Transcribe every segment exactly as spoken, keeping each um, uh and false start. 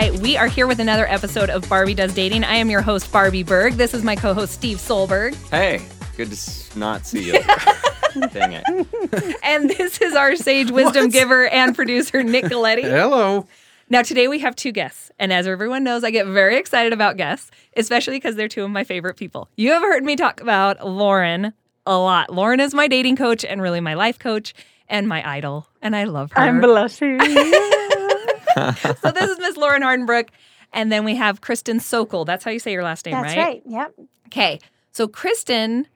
right, we are here with another episode of Barbie Does Dating. I am your host, Barbie Berg. This is my co-host, Steve Solberg. Hey, good to not see you. Dang it. And this is our sage wisdom what? giver and producer, Nick Galetti. Hello. Now, today we have two guests, and as everyone knows, I get very excited about guests, especially because they're two of my favorite people. You have heard me talk about Lauren a lot. Lauren is my dating coach and really my life coach and my idol, and I love her. I'm blushing. So this is Miss Lauren Hardenbrook, and then we have Kristen Sokol. That's how you say your last name, That's right? That's right, yep. Okay, so Kristen,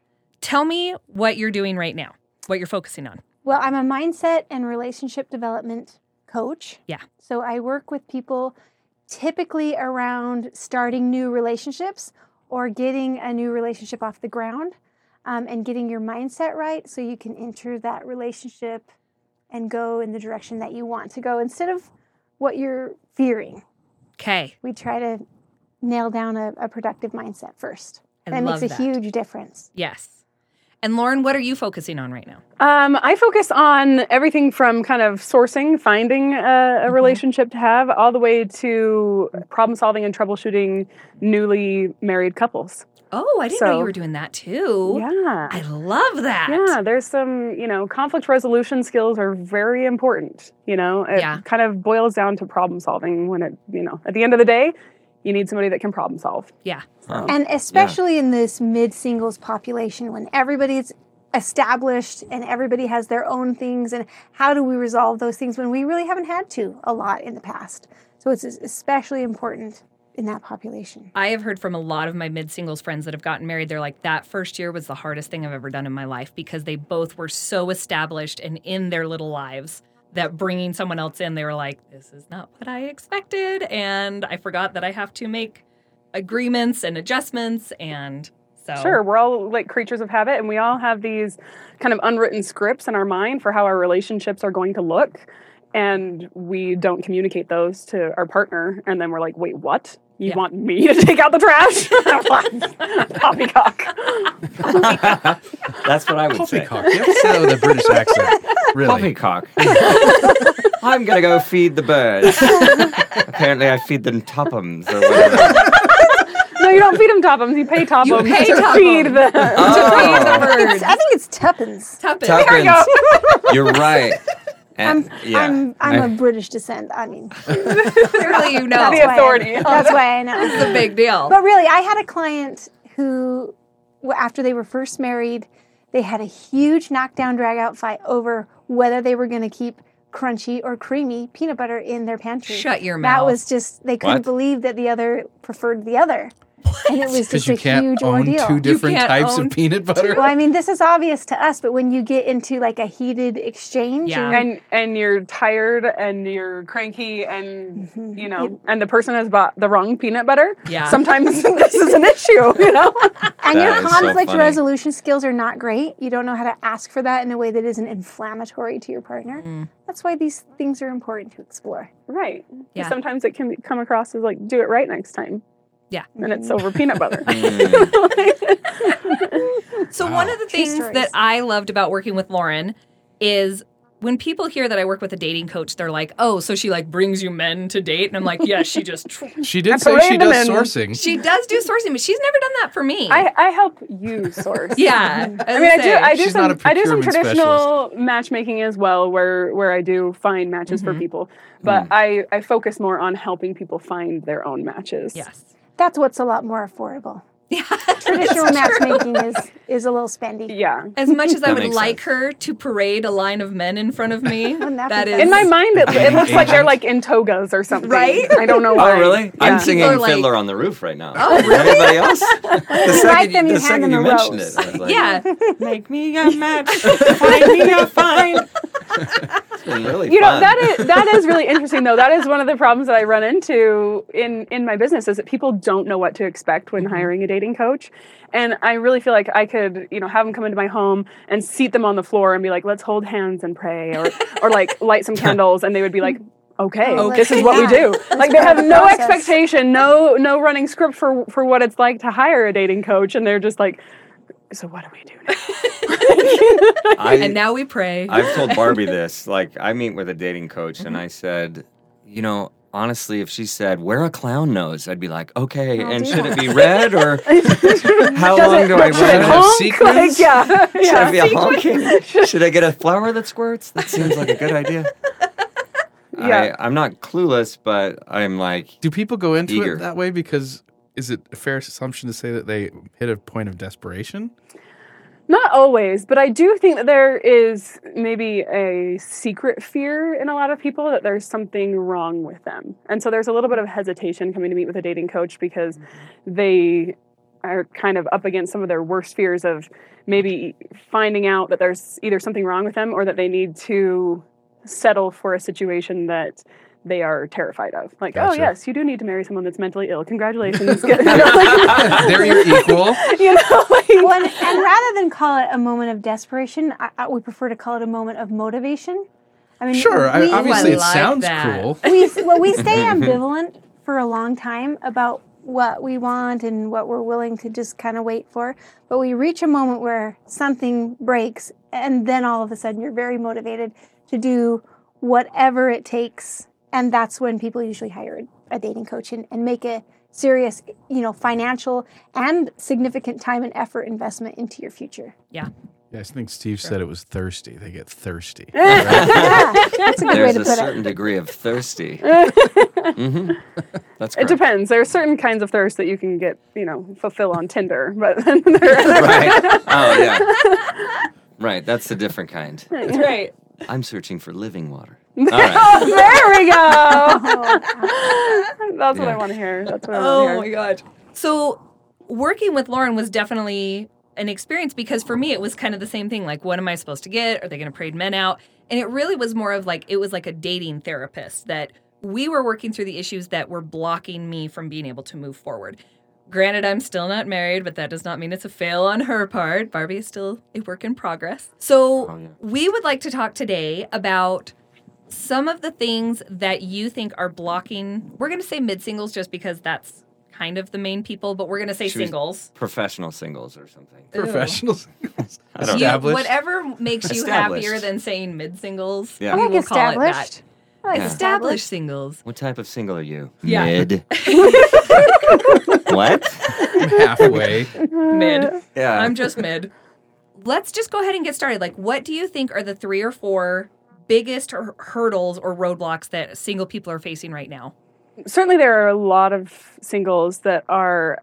tell me what you're doing right now, what you're focusing on. Well, I'm a mindset and relationship development coach. Yeah. So I work with people typically around starting new relationships or getting a new relationship off the ground um, and getting your mindset right so you can enter that relationship and go in the direction that you want to go instead of what you're fearing. Okay. We try to nail down a, a productive mindset first. I that love makes a that. huge difference. Yes. And Lauren, what are you focusing on right now? Um, I focus on everything from kind of sourcing, finding a, a mm-hmm. relationship to have, all the way to problem solving and troubleshooting newly married couples. Oh, I didn't so, know you were doing that too. Yeah. I love that. Yeah, there's some, you know, conflict resolution skills are very important, you know. It yeah. kind of boils down to problem solving when it, you know, at the end of the day, you need somebody that can problem solve. Yeah. So. And especially yeah. in this mid-singles population when everybody's established and everybody has their own things, and how do we resolve those things when we really haven't had to a lot in the past? So it's especially important in that population. I have heard from a lot of my mid-singles friends that have gotten married. They're like, that first year was the hardest thing I've ever done in my life because they both were so established and in their little lives that bringing someone else in, they were like, this is not what I expected, and I forgot that I have to make agreements and adjustments, and so... Sure, we're all like creatures of habit, and we all have these kind of unwritten scripts in our mind for how our relationships are going to look, and we don't communicate those to our partner, and then we're like, wait, what? You yeah. want me to take out the trash? Poppycock. Poppycock. That's what I would Poppycock. say. Poppycock. You have to say that with a British accent. Really. Poppycock. I'm going to go feed the birds. Apparently I feed them tuppums or whatever. No, you don't feed them toppums. You pay toppums to top feed them. Oh. To feed the birds. I think it's tuppence. Tuppence. tuppence. There we go. You're right. And, I'm, yeah. I'm I'm I'm a British descent. I mean, clearly you know that's the authority. Why I, that's why I know. It's a big deal. But really, I had a client who, after they were first married, they had a huge knockdown dragout fight over whether they were going to keep crunchy or creamy peanut butter in their pantry. Shut your mouth. That was just they couldn't what? believe that the other preferred the other. What? And it was just a huge ordeal. Because you can't own two different types of peanut butter? Well, I mean, this is obvious to us, but when you get into like a heated exchange. Yeah. And, and you're tired and you're cranky and, mm-hmm. you know, and the person has bought the wrong peanut butter. Yeah. Sometimes this is an issue, you know? And your conflict so resolution skills are not great. You don't know how to ask for that in a way that isn't inflammatory to your partner. Mm. That's why these things are important to explore. Right. Yeah. Sometimes it can come across as like, do it right next time. Yeah. And it's over peanut butter. So wow. one of the things that I loved about working with Lauren is when people hear that I work with a dating coach, they're like, oh, so she like brings you men to date? And I'm like, yeah, she just... She did say she does sourcing. She does do sourcing, but she's never done that for me. I, I help you source. Yeah. I mean, I do, I, do some, I do some traditional specialist. matchmaking as well where, where I do find matches mm-hmm. for people. But mm. I, I focus more on helping people find their own matches. Yes. That's what's a lot more affordable. Yeah, traditional matchmaking is, is a little spendy. Yeah. As much as I would like sense. her to parade a line of men in front of me, that, that is... In my mind, it, it looks like they're like in togas or something. Right? I don't know why. Oh, really? Yeah. I'm singing like, Fiddler on the Roof right now. Oh, really? Anybody else? The you second, them, you, the second you mentioned it, I was like... Yeah. Make me a match. Find me a find. Really you fun. know that is that is really interesting though. That is one of the problems that I run into in in my business is that people don't know what to expect when mm-hmm. hiring a dating coach, and I really feel like I could you know have them come into my home and seat them on the floor and be like, let's hold hands and pray, or or like light some candles, and they would be like, okay, oh, this is what yeah. we do. That's like they have no process. expectation, no no running script for for what it's like to hire a dating coach, and they're just like, so what do we do now? I, and now we pray. I've told Barbie this. Like, I meet with a dating coach, mm-hmm. and I said, you know, honestly, if she said, wear a clown nose, I'd be like, okay, oh, and should it be red or how Does long it, do I wear it? Honk? Sequins? Like, yeah. Should yeah. I be a honking? Should I get a flower that squirts? That seems like a good idea. Yeah. I, I'm not clueless, but I'm like Do people go into eager. It that way? Because is it a fair assumption to say that they hit a point of desperation? Not always, but I do think that there is maybe a secret fear in a lot of people that there's something wrong with them. And so there's a little bit of hesitation coming to meet with a dating coach because mm-hmm. they are kind of up against some of their worst fears of maybe finding out that there's either something wrong with them or that they need to settle for a situation that they are terrified of. Like, gotcha. Oh, yes, you do need to marry someone that's mentally ill. Congratulations. Get, you know, like, they're your equal. You know, like, well, and, and rather than call it a moment of desperation, I, I would prefer to call it a moment of motivation. I mean, sure. We, I, obviously, it like sounds that. Cruel. We, well, we stay ambivalent for a long time about what we want and what we're willing to just kind of wait for. But we reach a moment where something breaks, and then all of a sudden you're very motivated to do whatever it takes. And that's when people usually hire a dating coach and, and make a serious, you know, financial and significant time and effort investment into your future. Yeah. Yeah, I think Steve sure. said it was thirsty. They get thirsty. Right? Yeah, that's a good There's way to put it. There's a certain degree of thirsty. mm-hmm. That's correct. It depends. There are certain kinds of thirst that you can get, you know, fulfill on Tinder. But then there are right. Oh, yeah. Right. That's a different kind. That's right. I'm searching for living water. All right. Oh, there we go. That's yeah. what I want to hear. That's what I want to hear. Oh my God. So working with Lauren was definitely an experience because for me it was kind of the same thing. Like, what am I supposed to get? Are they going to parade men out? And it really was more of like, it was like a dating therapist that we were working through the issues that were blocking me from being able to move forward. Granted, I'm still not married, but that does not mean it's a fail on her part. Barbie is still a work in progress. So oh, yeah. we would like to talk today about some of the things that you think are blocking, we're going to say mid-singles just because that's kind of the main people, but we're going to say Should singles. Professional singles or something. Ooh. Professional singles. I don't know. Whatever makes you happier than saying mid-singles, yeah. we I like will call it that. I like yeah. established singles. What type of single are you? Yeah. Mid. What? Halfway. Mid. Yeah. I'm just mid. Let's just go ahead and get started. Like, what do you think are the three or four biggest hurdles or roadblocks that single people are facing right now? Certainly there are a lot of singles that are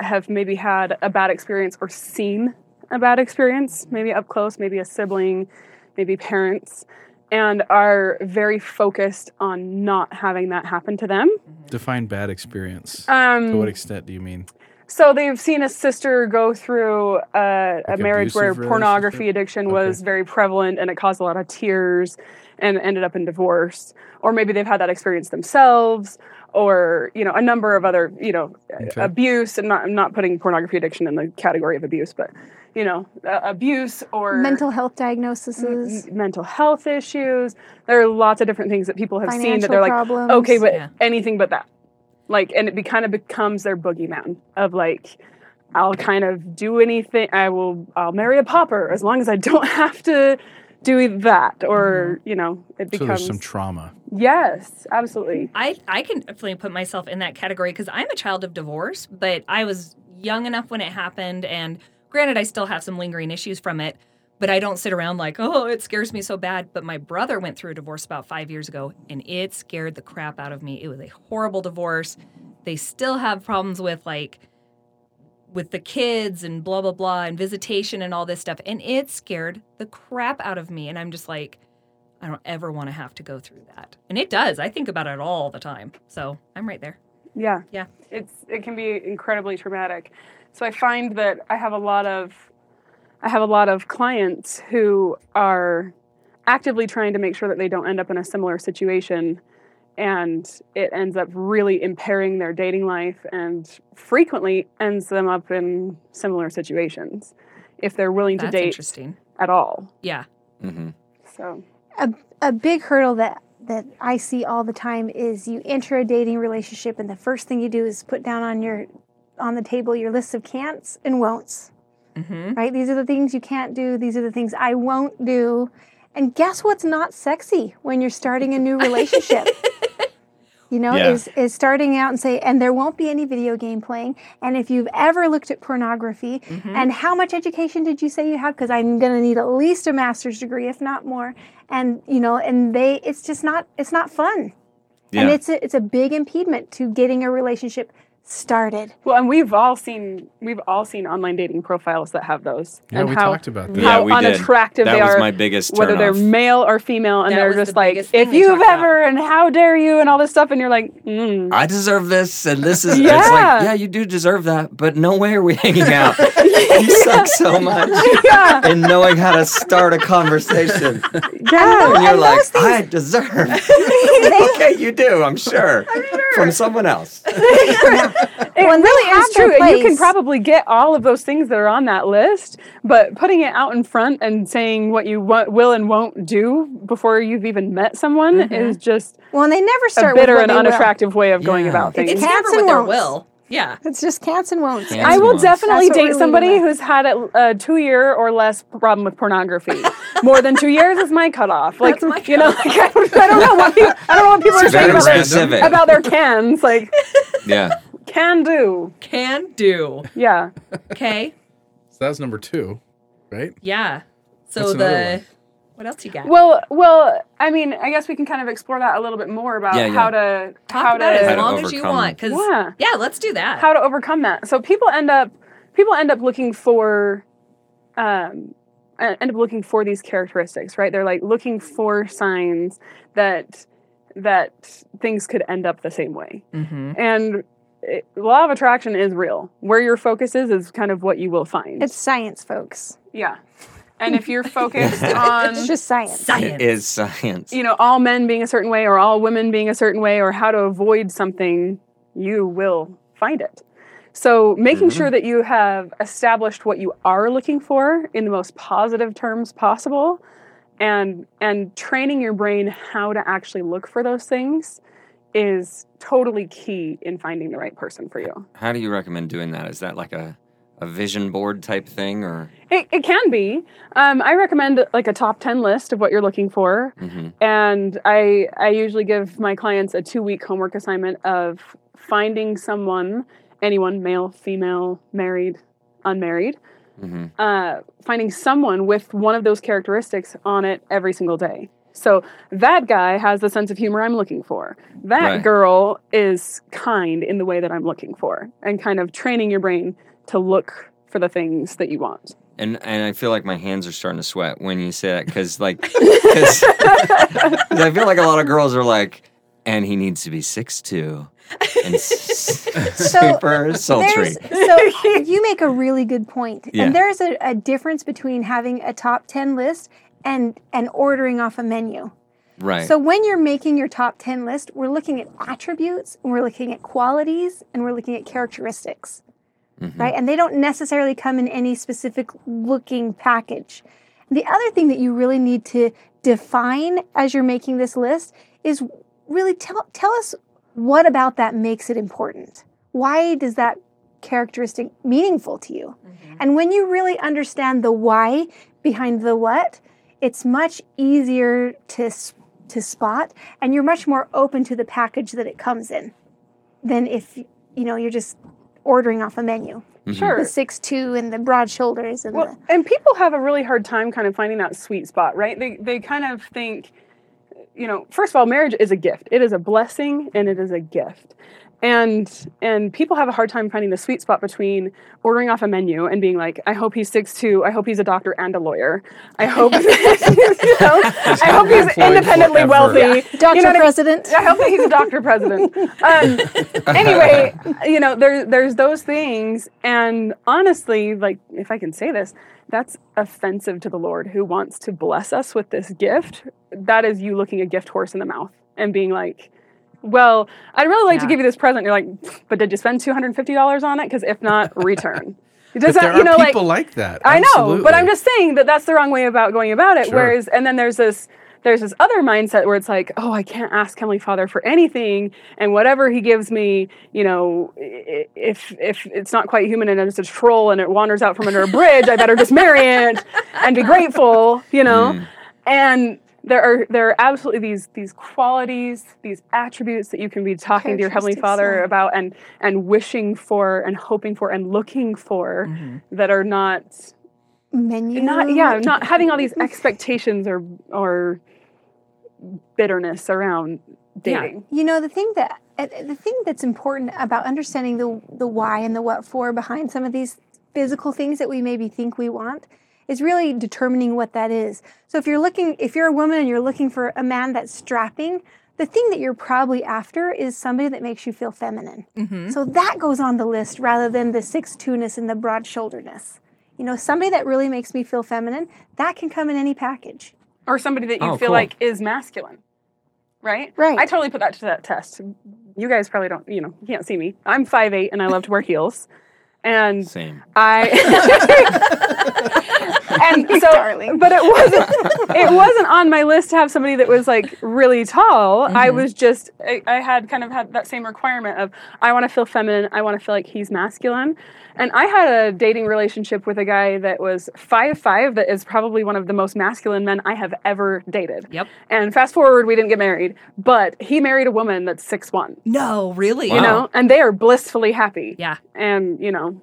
have maybe had a bad experience or seen a bad experience, maybe up close, maybe a sibling, maybe parents, and are very focused on not having that happen to them. Define bad experience. Um, to what extent do you mean? So they've seen a sister go through a, like a marriage where pornography addiction okay. was very prevalent and it caused a lot of tears and ended up in divorce. Or maybe they've had that experience themselves or, you know, a number of other, you know, okay. abuse. And not, I'm not putting pornography addiction in the category of abuse, but, you know, uh, abuse or... mental health diagnoses. M- mental health issues. There are lots of different things that people have Financial seen that they're like, problems. Okay, but yeah. anything but that. Like, and it be, kind of becomes their boogeyman of like, I'll kind of do anything. I will, I'll marry a pauper as long as I don't have to do that. Or, mm-hmm. you know, it becomes. So there's some trauma. Yes, absolutely. I, I can definitely put myself in that category because I'm a child of divorce, but I was young enough when it happened. And granted, I still have some lingering issues from it, but I don't sit around like, oh, it scares me so bad. But my brother went through a divorce about five years ago, and it scared the crap out of me. It was a horrible divorce. They still have problems with, like, with the kids and blah, blah, blah, and visitation and all this stuff. And it scared the crap out of me. And I'm just like, I don't ever want to have to go through that. And it does. I think about it all the time. So I'm right there. Yeah. Yeah. It's it can be incredibly traumatic. So I find that I have a lot of... I have a lot of clients who are actively trying to make sure that they don't end up in a similar situation, and it ends up really impairing their dating life and frequently ends them up in similar situations if they're willing That's to date interesting. At all. Yeah. Mm-hmm. So a, a big hurdle that, that I see all the time is you enter a dating relationship and the first thing you do is put down on your on the table your list of can'ts and won'ts. Mm-hmm. Right? These are the things you can't do. These are the things I won't do. And guess what's not sexy when you're starting a new relationship? you know, yeah. is, is starting out and say, and there won't be any video game playing. And if you've ever looked at pornography, mm-hmm. and how much education did you say you have? Because I'm going to need at least a master's degree, if not more. And, you know, and they, it's just not, it's not fun. Yeah. And it's a, it's a big impediment to getting a relationship started. Well, and we've all seen we've all seen online dating profiles that have those. Yeah, and we how, talked about that. How yeah, we unattractive did. That they was are. My biggest turn whether off. They're male or female, and that they're just the like, if you've ever about. And how dare you and all this stuff, and you're like, mm. I deserve this, and this is yeah. It's like, yeah, you do deserve that, but no way are we hanging out. You suck so much. Yeah. And knowing how to start a conversation. Yeah. And, and you're and like, things... I deserve. Okay, you do, I'm sure. I'm sure. From someone else. It when really is true. You can probably get all of those things that are on that list, but putting it out in front and saying what you want, will and won't do before you've even met someone mm-hmm. is just well, and they never start a bitter with and unattractive will. Way of yeah. going about things. It's, it's never with their will. Yeah. It's just can'ts and won'ts. Can't I will won't. Definitely date somebody about. Who's had a, a two-year or less problem with pornography. More than two years is my cutoff. Like, my cutoff. You know, like, I, I don't know what people, I don't know what people are saying about their, about their cans. Like, yeah. Can do. Can do. Yeah. Okay. So that's number two, right? Yeah. So that's the... What else you got? Well, well, I mean, I guess we can kind of explore that a little bit more about yeah, yeah. how to talk how about to, it as long as you want. Cause, yeah. yeah, let's do that. How to overcome that. So people end up, people end up looking for, um, end up looking for these characteristics, right? They're like looking for signs that that things could end up the same way, mm-hmm. and. It, law of attraction is real. Where your focus is is kind of what you will find. It's science, folks. Yeah. And if you're focused on... It's just science. Science. It is science. You know, all men being a certain way or all women being a certain way or how to avoid something, you will find it. So making mm-hmm. sure that you have established what you are looking for in the most positive terms possible and and training your brain how to actually look for those things is totally key in finding the right person for you. How do you recommend doing that? Is that like a, a vision board type thing, or it, it can be. Um, I recommend like a top ten list of what you're looking for, mm-hmm. and I I usually give my clients a two week homework assignment of finding someone, anyone, male, female, married, unmarried, mm-hmm. uh, finding someone with one of those characteristics on it every single day. So that guy has the sense of humor I'm looking for. That right. girl is kind in the way that I'm looking for, and kind of training your brain to look for the things that you want. And and I feel like my hands are starting to sweat when you say that, because like, cause, cause I feel like a lot of girls are like, and he needs to be six foot two and s- so super sultry. So you make a really good point. Yeah. And there's a, a difference between having a top ten list and and ordering off a menu. Right. So when you're making your top ten list, we're looking at attributes, and we're looking at qualities, and we're looking at characteristics. Mm-hmm. Right? And they don't necessarily come in any specific looking package. The other thing that you really need to define as you're making this list is really tell tell us what about that makes it important. Why does that characteristic meaningful to you? Mm-hmm. And when you really understand the why behind the what, it's much easier to to spot, and you're much more open to the package that it comes in than if, you know, you're just ordering off a menu. Mm-hmm. Sure. The six foot two and the broad shoulders. And well, the... and people have a really hard time kind of finding that sweet spot, right? They They kind of think, you know, first of all, marriage is a gift. It is a blessing, and it is a gift. And and people have a hard time finding the sweet spot between ordering off a menu and being like, I hope he's six foot two, I hope he's a doctor and a lawyer. I hope you know, I hope he's independently forever. Wealthy. Yeah. Doctor you know president. I, mean? I hope that he's a doctor president. Um, anyway, you know, there, there's those things. And honestly, like, if I can say this, that's offensive to the Lord who wants to bless us with this gift. That is you looking a gift horse in the mouth and being like, well, I'd really like yeah. to give you this present. You're like, but did you spend two hundred fifty dollars on it? Because if not, return. Does that, there you know, are people like, like that. Absolutely. I know, but I'm just saying that that's the wrong way about going about it. Sure. Whereas, and then there's this there's this other mindset where it's like, oh, I can't ask Heavenly Father for anything, and whatever He gives me, you know, if if it's not quite human and it's a troll and it wanders out from under a bridge, I better just marry it and be grateful, you know. Mm. And there are there are absolutely these these qualities, these attributes that you can be talking to your Heavenly Father yeah. about and and wishing for and hoping for and looking for mm-hmm. that are not menu not yeah, not having all these expectations or or bitterness around dating. Yeah. You know, the thing that the thing that's important about understanding the the why and the what for behind some of these physical things that we maybe think we want is really determining what that is. So if you're looking, if you're a woman and you're looking for a man that's strapping, the thing that you're probably after is somebody that makes you feel feminine. Mm-hmm. So that goes on the list rather than the six two ness and the broad-shoulderness. You know, somebody that really makes me feel feminine, that can come in any package. Or somebody that you oh, feel cool. like is masculine, right? Right. I totally put that to that test. You guys probably don't, you know, you can't see me. I'm five eight and I love to wear heels. And Same. I... And so, darling. But it wasn't it wasn't on my list to have somebody that was like really tall. Mm-hmm. I was just I, I had kind of had that same requirement of I want to feel feminine. I want to feel like he's masculine. And I had a dating relationship with a guy that was five five that is probably one of the most masculine men I have ever dated. Yep. And fast forward, we didn't get married, but he married a woman that's six one. No, really? Wow. You know, and they are blissfully happy. Yeah. And, you know,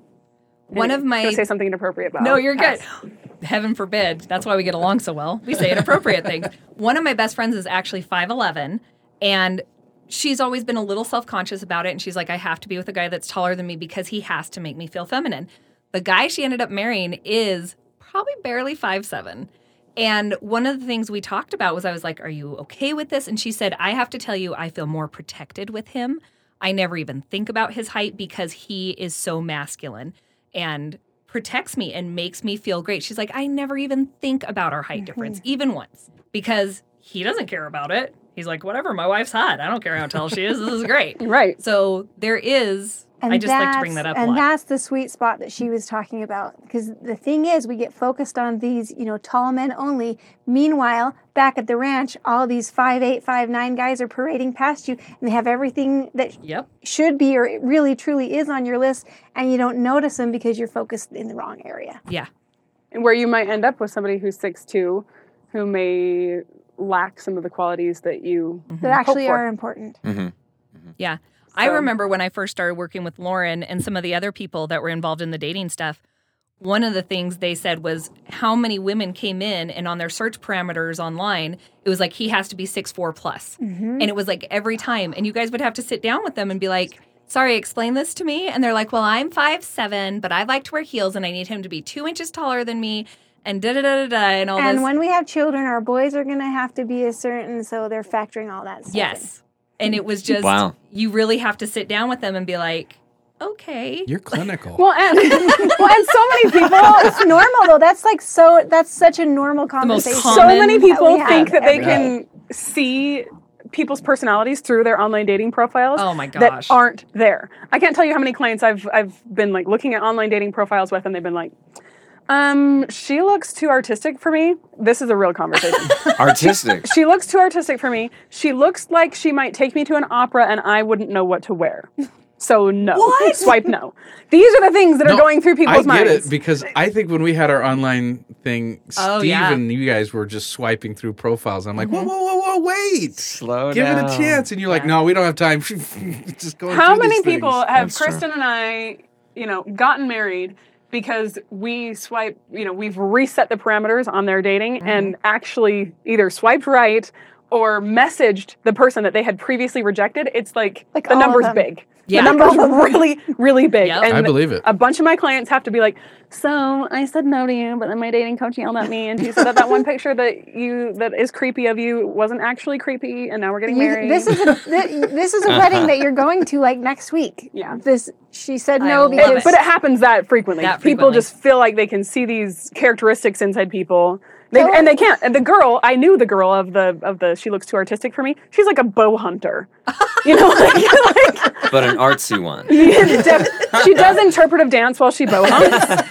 one of my say something inappropriate about No, you're past. Good. Heaven forbid. That's why we get along so well. We say inappropriate things. One of my best friends is actually five eleven, and she's always been a little self-conscious about it, and she's like, I have to be with a guy that's taller than me because he has to make me feel feminine. The guy she ended up marrying is probably barely five seven. And one of the things we talked about was I was like, are you okay with this? And she said, I have to tell you, I feel more protected with him. I never even think about his height because he is so masculine and protects me and makes me feel great. She's like, I never even think about our height difference, even once, because he doesn't care about it. He's like, whatever, my wife's hot. I don't care how tall she is. This is great. Right. So there is, and I just like to bring that up a lot. And that's the sweet spot that she was talking about. Because the thing is, we get focused on these, you know, tall men only. Meanwhile, back at the ranch, all these five eight, five nine guys are parading past you, and they have everything that yep. should be or really truly is on your list, and you don't notice them because you're focused in the wrong area. Yeah. And where you might end up with somebody who's six two, who may lack some of the qualities that you mm-hmm. that actually are important. Mm-hmm. Mm-hmm. Yeah. So. I remember when I first started working with Lauren and some of the other people that were involved in the dating stuff, one of the things they said was how many women came in, and on their search parameters online, it was like, he has to be six four plus. Mm-hmm. And it was like every time. And you guys would have to sit down with them and be like, sorry, explain this to me. And they're like, well, I'm five seven, but I like to wear heels and I need him to be two inches taller than me. And da da da da and all. And this. When we have children, our boys are gonna have to be a certain, so they're factoring all that stuff. Yes, in. And it was just wow. You really have to sit down with them and be like, okay, you're clinical. well, and, well, and so many people. It's normal though. That's like so. That's such a normal conversation. So many people that think that they can day. see people's personalities through their online dating profiles. Oh my gosh, that aren't there. I can't tell you how many clients I've I've been like looking at online dating profiles with, and they've been like. Um, she looks too artistic for me. This is a real conversation. Artistic. She, she looks too artistic for me. She looks like she might take me to an opera and I wouldn't know what to wear. So no. What? Swipe no. These are the things that no, are going through people's minds. I get minds. It because I think when we had our online thing, oh, Steve yeah. and you guys were just swiping through profiles. I'm like, mm-hmm. whoa, whoa, whoa, whoa, wait. Slow Give down. Give it a chance. And you're yeah. like, no, we don't have time. Just going How through many these people things. Have That's Kristen true. And I, you know, gotten married because we swipe, you know, we've reset the parameters on their dating mm-hmm. and actually either swiped right or messaged the person that they had previously rejected. It's like, like the number's big. Yeah. The number's really, really big. Yep. And I believe it. A bunch of my clients have to be like, so I said no to you, but then my dating coach yelled at me and she said that that one picture that you that is creepy of you wasn't actually creepy, and now we're getting you, married. This is a, th- this is a wedding that you're going to like next week. Yeah. This she said no I because it. But it happens that frequently. That frequently. People just feel like they can see these characteristics inside people. They, so, and they can't. And the girl, I knew the girl of the of the. She looks too artistic for me. She's like a bow hunter, you know. Like, like, but an artsy one. She does interpretive dance while she bow hunts.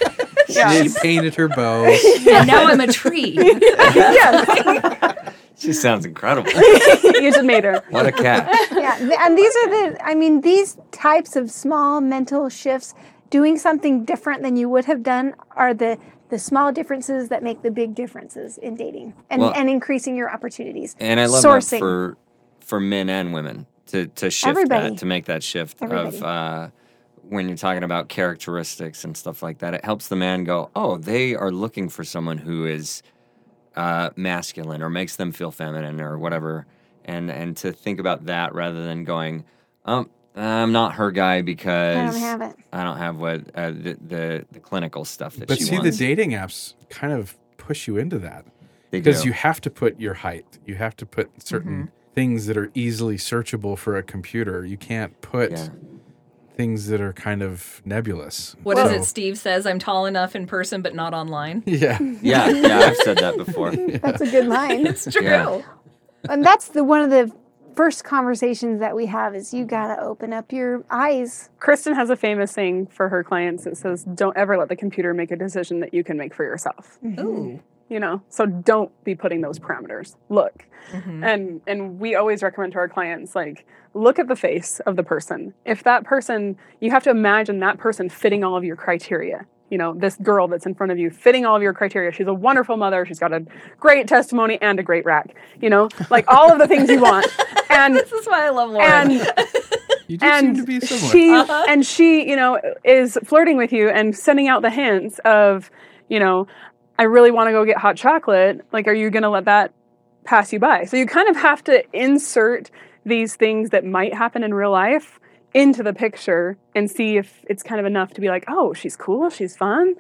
Yes. She painted her bow. Yeah. And now I'm a tree. Yes. She sounds incredible. You just made her. What a cat. Yeah, and these are the. I mean, these types of small mental shifts. Doing something different than you would have done are the the small differences that make the big differences in dating and, well, and increasing your opportunities. And I love Sourcing. that for, for men and women to, to shift Everybody. that, to make that shift Everybody. of uh, when you're talking about characteristics and stuff like that. It helps the man go, oh, they are looking for someone who is uh, masculine or makes them feel feminine or whatever. And, and to think about that rather than going, um, I'm not her guy because I don't have it. I don't have what uh, the, the the clinical stuff that but she see, wants. But see, the dating apps kind of push you into that. They do. Because you have to put your height. You have to put certain mm-hmm. things that are easily searchable for a computer. You can't put yeah. things that are kind of nebulous. What so, is it Steve says? I'm tall enough in person but not online? Yeah. yeah, yeah, I've said that before. yeah. That's a good line. It's true. Yeah. And that's the one of the first conversations that we have is you got to open up your eyes. Kristen has a famous thing for her clients that says, don't ever let the computer make a decision that you can make for yourself. Mm-hmm. Ooh. You know, so don't be putting those parameters. Look. Mm-hmm. And and we always recommend to our clients, like, look at the face of the person. If that person, you have to imagine that person fitting all of your criteria. You know, this girl that's in front of you fitting all of your criteria. She's a wonderful mother. She's got a great testimony and a great rack. You know, like all of the things you want. And this is why I love Lauren. And, you just and seem to be similar. She, uh-huh. And she, you know, is flirting with you and sending out the hints of, you know, I really want to go get hot chocolate. Like, are you going to let that pass you by? So you kind of have to insert these things that might happen in real life into the picture and see if it's kind of enough to be like, oh, she's cool, she's fun,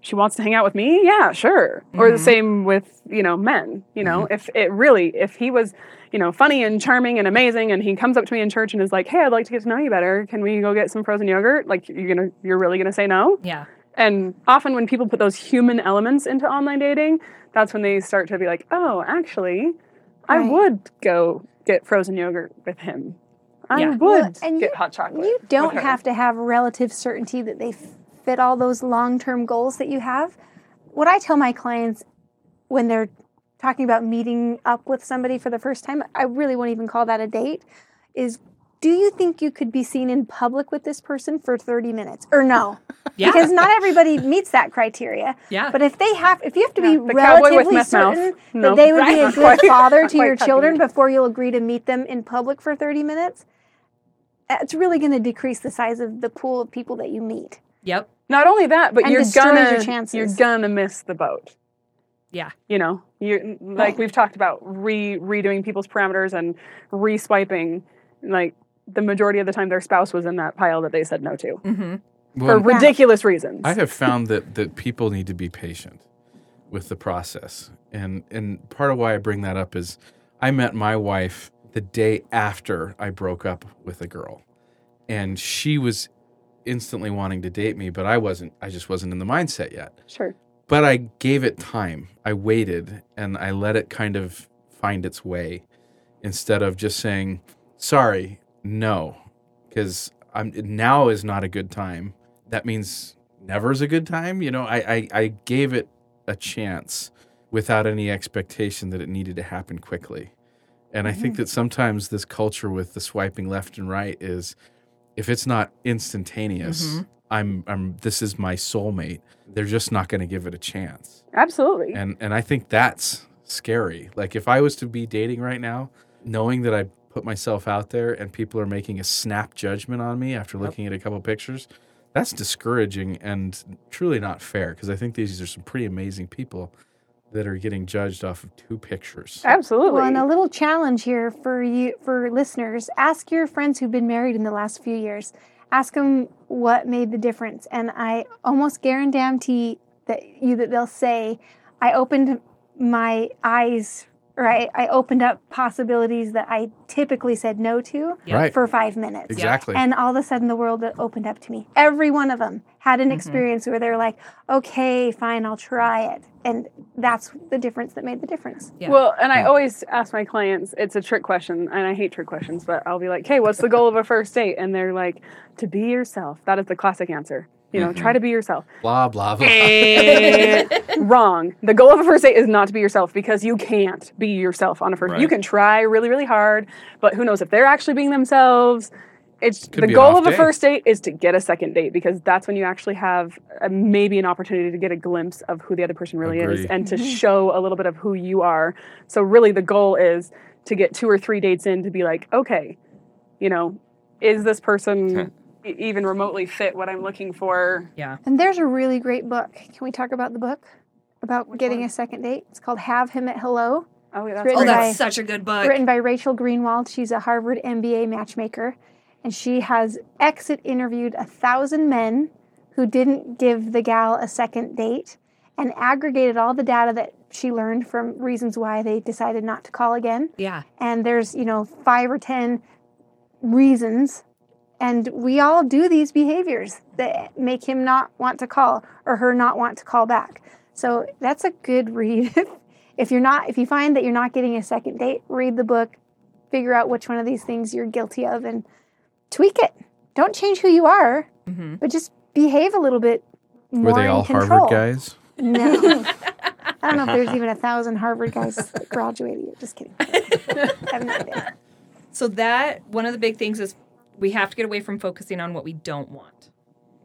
she wants to hang out with me, yeah, sure. Mm-hmm. Or the same with, you know, men, you know, mm-hmm. if it really, if he was, you know, funny and charming and amazing and he comes up to me in church and is like, hey, I'd like to get to know you better, can we go get some frozen yogurt? Like, you're gonna, you're really gonna say no? Yeah. And often when people put those human elements into online dating, that's when they start to be like, oh, actually, right. I would go get frozen yogurt with him. I yeah. would well, and get you, hot chocolate. You don't have to have relative certainty that they fit all those long-term goals that you have. What I tell my clients when they're talking about meeting up with somebody for the first time, I really won't even call that a date, is do you think you could be seen in public with this person for thirty minutes or no? yeah. Because not everybody meets that criteria. Yeah. But if they have, if you have to yeah. be the relatively certain no. that they would right. be a good father to your children before you'll agree to meet them in public for thirty minutes, it's really going to decrease the size of the pool of people that you meet. Yep. Not only that, but and you're gonna your chances. you're gonna miss the boat. Yeah. You know, you like right. we've talked about re redoing people's parameters and re-swiping. Like the majority of the time, their spouse was in that pile that they said no to mm-hmm. well, for ridiculous yeah. reasons. I have found that that people need to be patient with the process, and and part of why I bring that up is I met my wife the day after I broke up with a girl. And she was instantly wanting to date me, but I wasn't. I just wasn't in the mindset yet. Sure. But I gave it time. I waited, and I let it kind of find its way instead of just saying, sorry, no, because I'm now is not a good time. That means never is a good time. You know, I, I, I gave it a chance without any expectation that it needed to happen quickly. And I think that sometimes this culture with the swiping left and right is, if it's not instantaneous, mm-hmm. I'm, I'm, this is my soulmate. They're just not going to give it a chance. Absolutely. And and I think that's scary. Like if I was to be dating right now, knowing that I put myself out there and people are making a snap judgment on me after looking yep. at a couple pictures, that's discouraging and truly not fair, because I think these are some pretty amazing people that are getting judged off of two pictures. Absolutely. Well, and a little challenge here for you, for listeners. Ask your friends who've been married in the last few years. Ask them what made the difference. And I almost guarantee that you that they'll say, I opened my eyes, or I, I opened up possibilities that I typically said no to yeah. right. for five minutes. Exactly. And all of a sudden the world opened up to me. Every one of them had an mm-hmm. experience where they're like, okay, fine, I'll try it. And that's the difference that made the difference. Yeah. Well, and I always ask my clients, it's a trick question, and I hate trick questions, but I'll be like, hey, what's the goal of a first date? And they're like, to be yourself. That is the classic answer. You know, mm-hmm. try to be yourself. Blah, blah, blah. Wrong. The goal of a first date is not to be yourself, because you can't be yourself on a first date. Right. You can try really, really hard, but who knows if they're actually being themselves. it's the goal of a first date is to get a second date, because that's when you actually have a, maybe an opportunity to get a glimpse of who the other person really Agree. is, and to show a little bit of who you are. So really the goal is to get two or three dates in to be like, okay, you know, is this person even remotely fit what I'm looking for? Yeah. And there's a really great book. Can we talk about the book? About Which getting one? a second date? It's called Have Him at Hello. Oh, that's, oh, that's by, such a good book. Written by Rachel Greenwald. She's a Harvard M B A matchmaker. And she has exit interviewed a thousand men who didn't give the gal a second date, and aggregated all the data that she learned from reasons why they decided not to call again. Yeah. And there's, you know, five or ten reasons. And we all do these behaviors that make him not want to call or her not want to call back. So that's a good read. If you're not, if you find that you're not getting a second date, read the book, figure out which one of these things you're guilty of, and tweak it. Don't change who you are, mm-hmm. but just behave a little bit more. Were they all Harvard guys? No. I don't know if there's even a thousand Harvard guys that graduated yet. Just kidding. I have no idea. So that, one of the big things is we have to get away from focusing on what we don't want.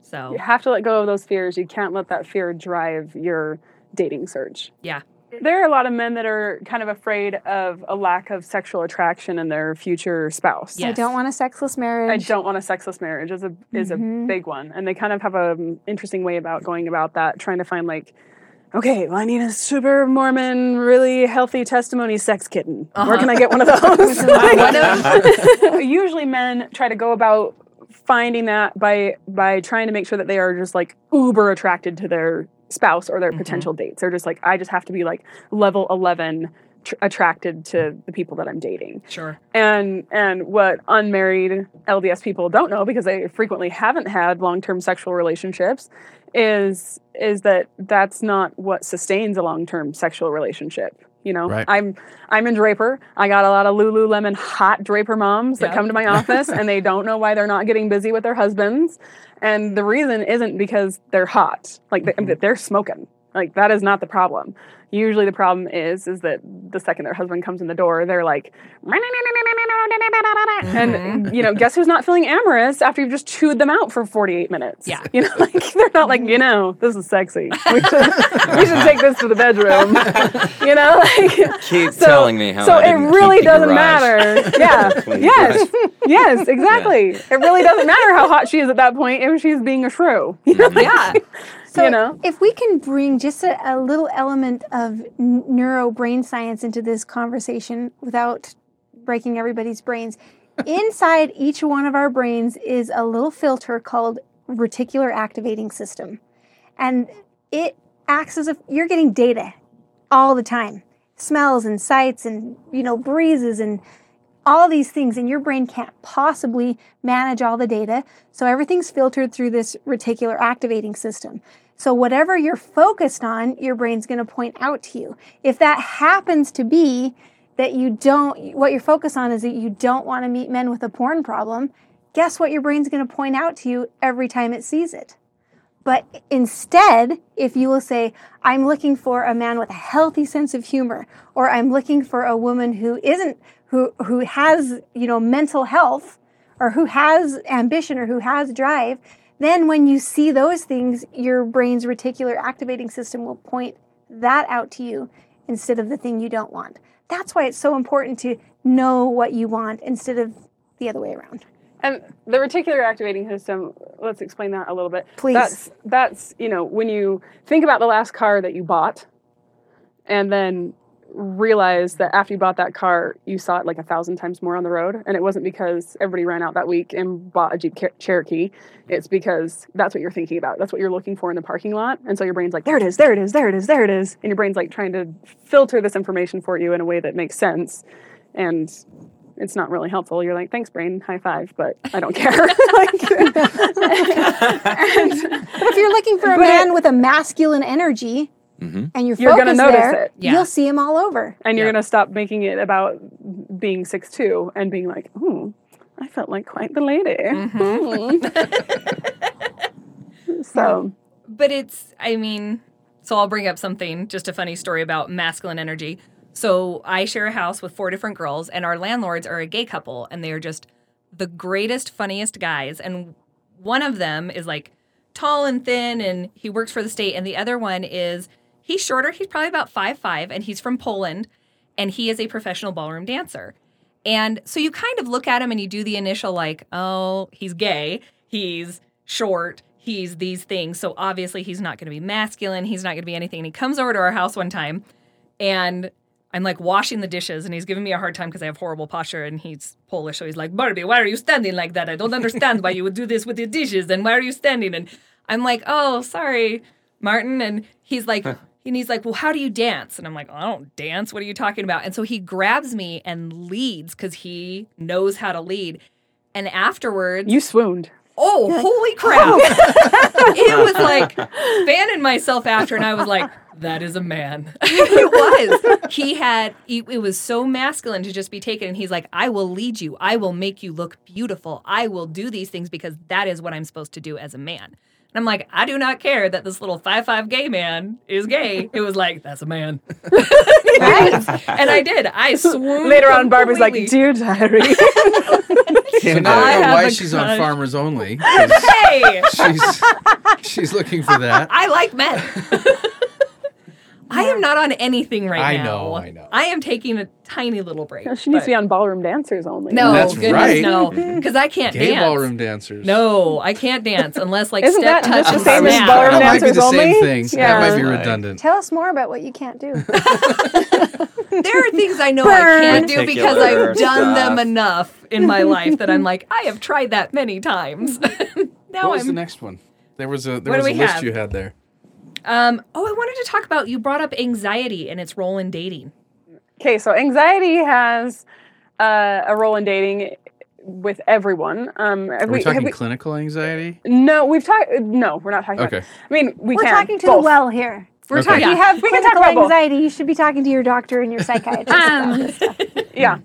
So you have to let go of those fears. You can't let that fear drive your dating search. Yeah. There are a lot of men that are kind of afraid of a lack of sexual attraction in their future spouse. Yes. I don't want a sexless marriage. I don't want a sexless marriage is a is mm-hmm. a big one. And they kind of have an interesting way about going about that, trying to find like, okay, well, I need a super Mormon, really healthy testimony sex kitten. Uh-huh. Where can I get one of those? Like, usually men try to go about finding that by by trying to make sure that they are just like uber attracted to their spouse or their mm-hmm. potential dates. They're just like, I just have to be like level eleven tr- attracted to the people that I'm dating. Sure. And and what unmarried L D S people don't know, because they frequently haven't had long-term sexual relationships, is is that that's not what sustains a long-term sexual relationship. You know, right. I'm I'm in Draper. I got a lot of Lululemon hot Draper moms that yep. come to my office, and they don't know why they're not getting busy with their husbands. And the reason isn't because they're hot. Like, mm-hmm. they, they're smoking. Like, that is not the problem. Usually the problem is is that the second their husband comes in the door, they're like, mm-hmm. and, you know, guess who's not feeling amorous after you've just chewed them out for forty-eight minutes? Yeah. You know, like, they're not like, you know, this is sexy. We should, we should take this to the bedroom. You know? Like, keep so, telling me how so I didn't it really keep the doesn't garage. Matter. Yeah. Yes. Yes, exactly. Yeah. It really doesn't matter how hot she is at that point if she's being a shrew. You know? Yeah. So you know? If we can bring just a, a little element of neuro brain science into this conversation without breaking everybody's brains, inside each one of our brains is a little filter called reticular activating system. And it acts as if you're getting data all the time. Smells and sights and, you know, breezes and all these things, and your brain can't possibly manage all the data, so everything's filtered through this reticular activating system. So whatever you're focused on, your brain's going to point out to you. If that happens to be that you don't, what you're focused on is that you don't want to meet men with a porn problem, guess what your brain's going to point out to you every time it sees it. But instead, if you will say, I'm looking for a man with a healthy sense of humor, or I'm looking for a woman who isn't, who who has, you know, mental health, or who has ambition, or who has drive, then when you see those things, your brain's reticular activating system will point that out to you instead of the thing you don't want. That's why it's so important to know what you want instead of the other way around. And the reticular activating system, let's explain that a little bit. Please. That's, that's, you know, when you think about the last car that you bought and then realize that after you bought that car, you saw it like a thousand times more on the road. And it wasn't because everybody ran out that week and bought a Jeep Cherokee. It's because that's what you're thinking about. That's what you're looking for in the parking lot. And so your brain's like, there it is, there it is, there it is, there it is. And your brain's like trying to filter this information for you in a way that makes sense. And it's not really helpful. You're like, thanks, brain, high five, but I don't care. Like, and, and, but if you're looking for a man it, with a masculine energy mm-hmm. and you're you're going to notice there, it. Yeah. You'll see him all over. And you're yeah. going to stop making it about being six two and being like, ooh, I felt like quite the lady. Mm-hmm. So, but it's, I mean, so I'll bring up something, just a funny story about masculine energy. So I share a house with four different girls, and our landlords are a gay couple, and they are just the greatest, funniest guys. And one of them is like tall and thin and he works for the state. And the other one is, he's shorter. He's probably about five foot five and he's from Poland and he is a professional ballroom dancer. And so you kind of look at him and you do the initial like, oh, he's gay. He's short. He's these things. So obviously he's not going to be masculine. He's not going to be anything. And he comes over to our house one time and I'm like washing the dishes and he's giving me a hard time because I have horrible posture and he's Polish. So he's like, Barbie, why are you standing like that? I don't understand why you would do this with your dishes and why are you standing? And I'm like, oh, sorry, Martin. And he's like, and he's like, well, how do you dance? And I'm like, oh, I don't dance. What are you talking about? And so he grabs me and leads because he knows how to lead. And afterwards. You swooned. Oh, like, holy crap. Oh. It was like fanning myself after. And I was like, that is a man. It was. He had, he, it was so masculine to just be taken. And he's like, I will lead you. I will make you look beautiful. I will do these things because that is what I'm supposed to do as a man. And I'm like, I do not care that this little five foot five gay man is gay. It was like, that's a man. Right. And I did. I swooned. Later on, Barbie's like, dear diary. Can't I don't know why she's on Farmers Only. Hey! She's, she's looking for that. I like men. I am not on anything right I now. I know, I know. I am taking a tiny little break. No, she needs to be on Ballroom Dancers only. No, that's goodness, right. No, because I can't Gay dance. Gay Ballroom Dancers. No, I can't dance unless like Isn't step touch. Isn't that just the same as Ballroom that Dancers only? That might be the same thing. Yeah. That might be redundant. Tell us more about what you can't do. There are things I know Burn. I can't do because I've done stuff. them enough in my life that I'm like, I have tried that many times. Now what was I'm, the next one? There was a, there was a list have? you had there. Um, oh, I wanted to talk about, you brought up anxiety and its role in dating. Okay, so anxiety has uh, a role in dating with everyone. Um, Are we, we talking we, clinical anxiety? No, we've talked, no, we're not talking okay. about I mean, we we're can. We're talking to both. the well here. We're okay. talking, yeah. If you have we clinical can talk about anxiety, both. You should be talking to your doctor and your psychiatrist um. about this stuff. Yeah.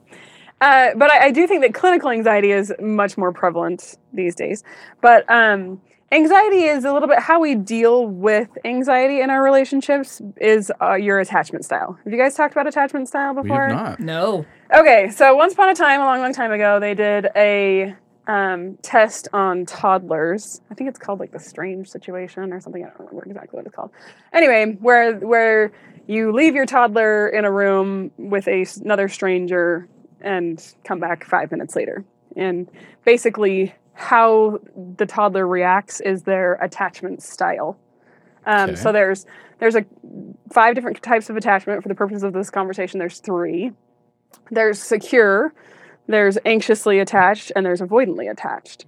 Uh, but I, I do think that clinical anxiety is much more prevalent these days. But, um... anxiety is a little bit how we deal with anxiety in our relationships is uh, your attachment style. Have you guys talked about attachment style before? We have not. No. Okay, so once upon a time, a long, long time ago, they did a um, test on toddlers. I think it's called like the strange situation or something. I don't remember exactly what it's called. Anyway, where where you leave your toddler in a room with a, another stranger and come back five minutes later. And basically, how the toddler reacts is their attachment style. Um, okay. So there's there's a five different types of attachment. For the purposes of this conversation, there's three. There's secure, there's anxiously attached, and there's avoidantly attached.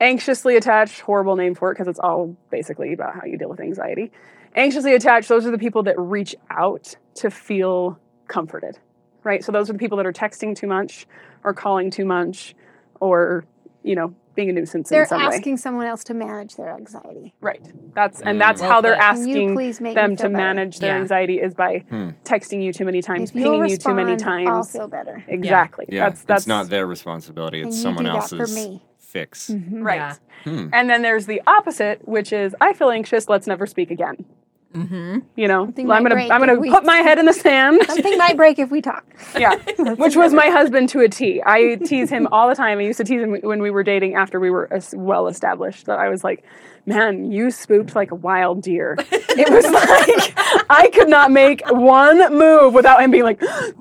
Anxiously attached, horrible name for it because it's all basically about how you deal with anxiety. Anxiously attached, those are the people that reach out to feel comforted, right? So those are the people that are texting too much or calling too much or, you know, being a nuisance they're in some way. They're asking someone else to manage their anxiety. Right. That's And that's well, how they're asking them to manage better. their yeah. anxiety is by hmm. texting you too many times, if pinging respond, you too many times. I'll feel better. Exactly. Yeah. Yeah. That's, that's, it's not their responsibility. It's someone else's fix. Mm-hmm. Right. Yeah. Hmm. And then there's the opposite, which is, I feel anxious, let's never speak again. Mm-hmm. You know, Something I'm going to I'm going to put my head in the sand. Something might break if we talk. Yeah, which was my husband to a T. I tease him all the time. I used to tease him when we were dating after we were well established. That I was like, man, you spooked like a wild deer. It was like I could not make one move without him being like, I'm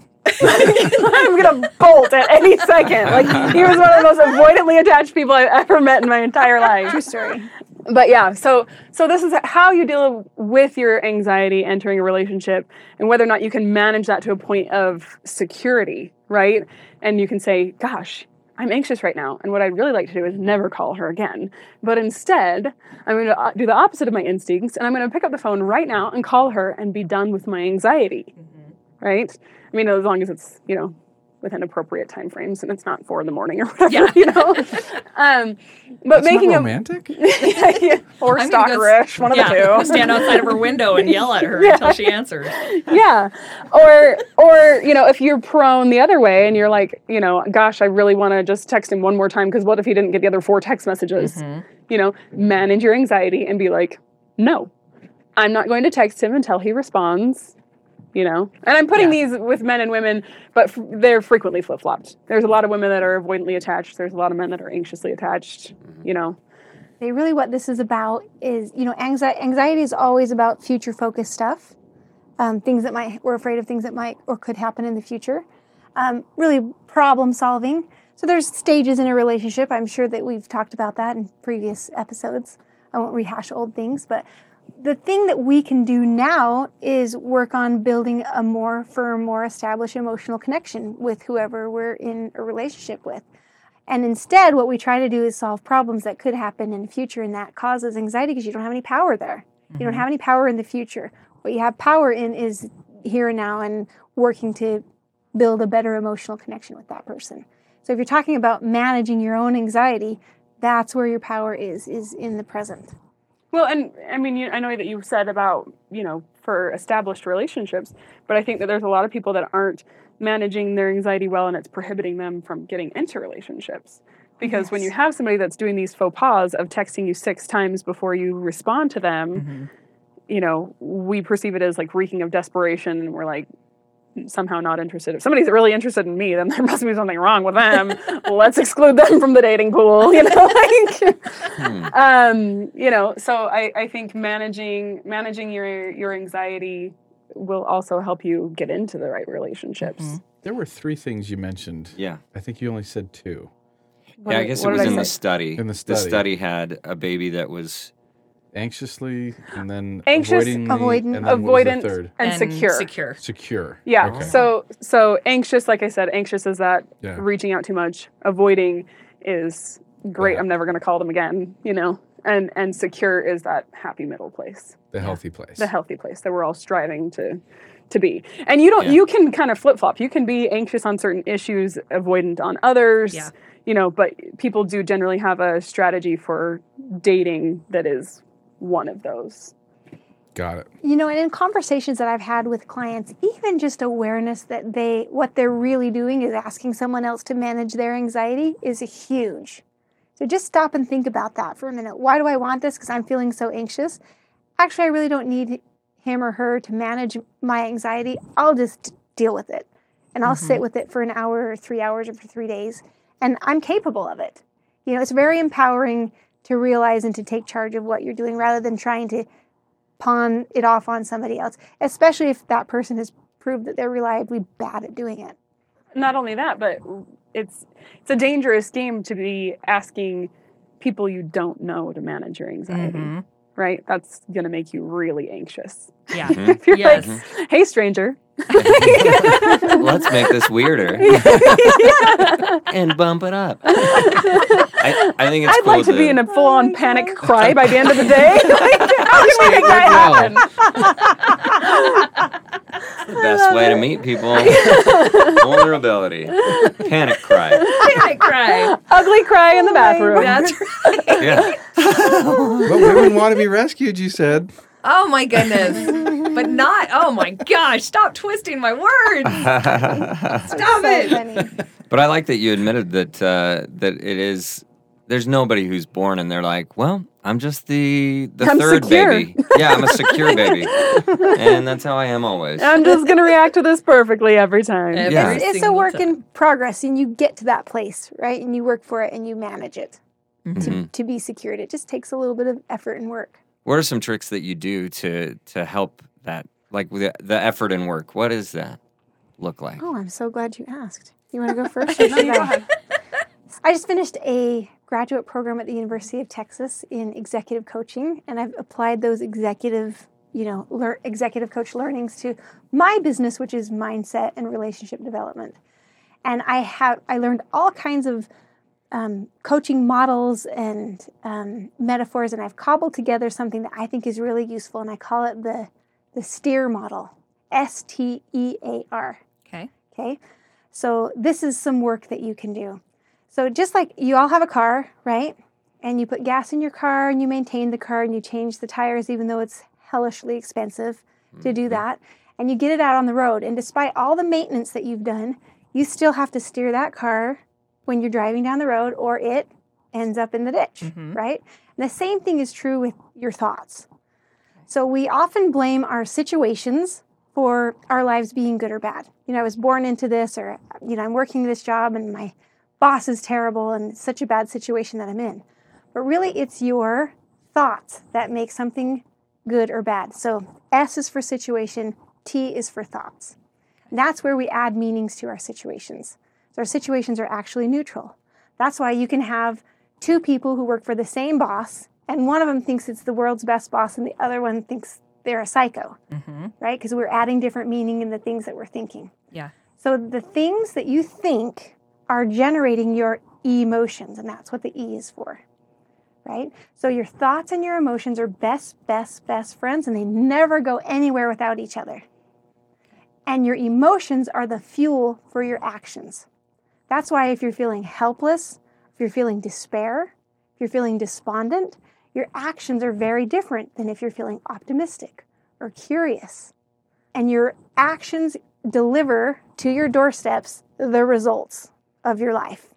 going to bolt at any second. Like he was one of the most avoidantly attached people I've ever met in my entire life. True story. But yeah, so so this is how you deal with your anxiety entering a relationship and whether or not you can manage that to a point of security, right? And you can say, gosh, I'm anxious right now. And what I'd really like to do is never call her again. But instead, I'm going to do the opposite of my instincts and I'm going to pick up the phone right now and call her and be done with my anxiety, mm-hmm. right? I mean, as long as it's, you know, within appropriate time frames, and it's not four in the morning or whatever, yeah. you know. Um, but That's making not romantic, a, yeah, yeah. or stalkerish, go, one of yeah, the two. Stand outside of her window and yell at her yeah. until she answers. Yeah, or or you know, if you're prone the other way and you're like, you know, gosh, I really want to just text him one more time because what if he didn't get the other four text messages? Mm-hmm. You know, manage your anxiety and be like, no, I'm not going to text him until he responds. you know? And I'm putting yeah. these with men and women, but f- they're frequently flip-flopped. There's a lot of women that are avoidantly attached. There's a lot of men that are anxiously attached, you know? They really, what this is about is, you know, anxiety, anxiety is always about future-focused stuff. Um, things that might, we're afraid of things that might or could happen in the future. Um, really problem solving. So there's stages in a relationship. I'm sure that we've talked about that in previous episodes. I won't rehash old things, but the thing that we can do now is work on building a more firm, more established emotional connection with whoever we're in a relationship with. And instead, what we try to do is solve problems that could happen in the future, and that causes anxiety because you don't have any power there. Mm-hmm. You don't have any power in the future. What you have power in is here and now and working to build a better emotional connection with that person. So if you're talking about managing your own anxiety, that's where your power is, is in the present. Well, and I mean, you, I know that you said about, you know, for established relationships, but I think that there's a lot of people that aren't managing their anxiety well, and it's prohibiting them from getting into relationships. Because yes. when you have somebody that's doing these faux pas of texting you six times before you respond to them, mm-hmm. you know, we perceive it as like reeking of desperation, and we're like somehow not interested. If somebody's really interested in me, then there must be something wrong with them. Let's exclude them from the dating pool, you know. Like, hmm. um, you know. So I, I think managing managing your your anxiety will also help you get into the right relationships. Mm-hmm. There were three things you mentioned. Yeah, I think you only said two. What yeah, I guess it was in the study. In the study, the study had a baby that was. Anxiously, and then anxious, avoidant, avoidant, and, and secure. Secure. Secure. Yeah. Okay. So, so anxious, like I said, anxious is that yeah. reaching out too much. Avoiding is great. Yeah. I'm never going to call them again. You know, and and secure is that happy middle place, the healthy place, the healthy place that we're all striving to to be. And you don't. Yeah. You can kind of flip flop. You can be anxious on certain issues, avoidant on others. Yeah. You know, but people do generally have a strategy for dating that is. One of those. Got it. You know, and in conversations that I've had with clients, even just awareness that they, what they're really doing is asking someone else to manage their anxiety is huge. So just stop and think about that for a minute. Why do I want this? Because I'm feeling so anxious. Actually, I really don't need him or her to manage my anxiety. I'll just deal with it. And I'll mm-hmm. sit with it for an hour or three hours or for three days. And I'm capable of it. You know, it's very empowering to realize and to take charge of what you're doing rather than trying to pawn it off on somebody else, especially if that person has proved that they're reliably bad at doing it. Not only that, but it's it's a dangerous game to be asking people you don't know to manage your anxiety, mm-hmm. right? That's going to make you really anxious. Yeah. Mm-hmm. If you're yes. like, mm-hmm. hey, stranger. Let's make this weirder. yeah. And bump it up. I, I think it's I'd cool like to, to be in a full-on oh panic cry by the end of the day. Like, how can we make that happen? It's the best way it. to meet people. Vulnerability. Panic cry. Panic cry. Ugly cry in the bathroom. That's right. Yeah. But women want to be rescued, you said. Oh, my goodness. But not, oh, my gosh. Stop twisting my words. Stop it. Funny. But I like that you admitted that uh, that it is, there's nobody who's born and they're like, well, I'm just the the I'm third secure. baby. Yeah, I'm a secure baby. And that's how I am always. I'm just going to react to this perfectly every time. Every yeah. It's, it's a work time. in progress, and you get to that place, right? And you work for it, and you manage it mm-hmm. to, to be secured. It just takes a little bit of effort and work. What are some tricks that you do to to help that, like the, the effort and work? What does that look like? Oh, I'm so glad you asked. You want to go first? I, I just finished a graduate program at the University of Texas in executive coaching, and I've applied those executive, you know, lear, executive coach learnings to my business, which is mindset and relationship development. And I have I learned all kinds of Um, coaching models and um, metaphors, and I've cobbled together something that I think is really useful, and I call it the the STEAR model, S T E A R. Okay. Okay. So this is some work that you can do. So just like you all have a car, right? And you put gas in your car, and you maintain the car, and you change the tires, even though it's hellishly expensive mm-hmm. to do that, and you get it out on the road. And despite all the maintenance that you've done, you still have to steer that car when you're driving down the road, or it ends up in the ditch, mm-hmm. right? And the same thing is true with your thoughts. So we often blame our situations or our lives being good or bad. You know, I was born into this, or, you know, I'm working this job and my boss is terrible and it's such a bad situation that I'm in. But really, it's your thoughts that make something good or bad. So S is for situation, T is for thoughts. And that's where we add meanings to our situations. So our situations are actually neutral. That's why you can have two people who work for the same boss, and one of them thinks it's the world's best boss and the other one thinks they're a psycho, mm-hmm. right? Because we're adding different meaning in the things that we're thinking. Yeah. So the things that you think are generating your emotions, and that's what the E is for, right? So your thoughts and your emotions are best, best, best friends, and they never go anywhere without each other. And your emotions are the fuel for your actions. That's why if you're feeling helpless, if you're feeling despair, if you're feeling despondent, your actions are very different than if you're feeling optimistic or curious. And your actions deliver to your doorsteps the results of your life.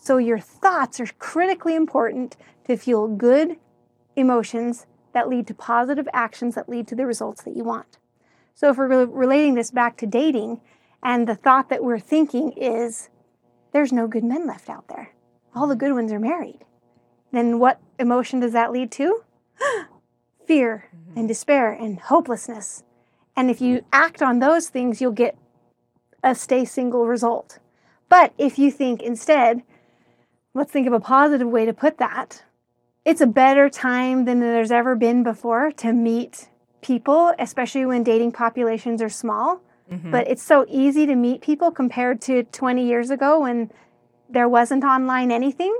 So your thoughts are critically important to fuel good emotions that lead to positive actions that lead to the results that you want. So if we're relating this back to dating, and the thought that we're thinking is, there's no good men left out there. All the good ones are married. Then what emotion does that lead to? Fear and despair and hopelessness. And if you act on those things, you'll get a stay single result. But if you think instead, let's think of a positive way to put that. It's a better time than there's ever been before to meet people, especially when dating populations are small. Mm-hmm. But it's so easy to meet people compared to twenty years ago when there wasn't online anything.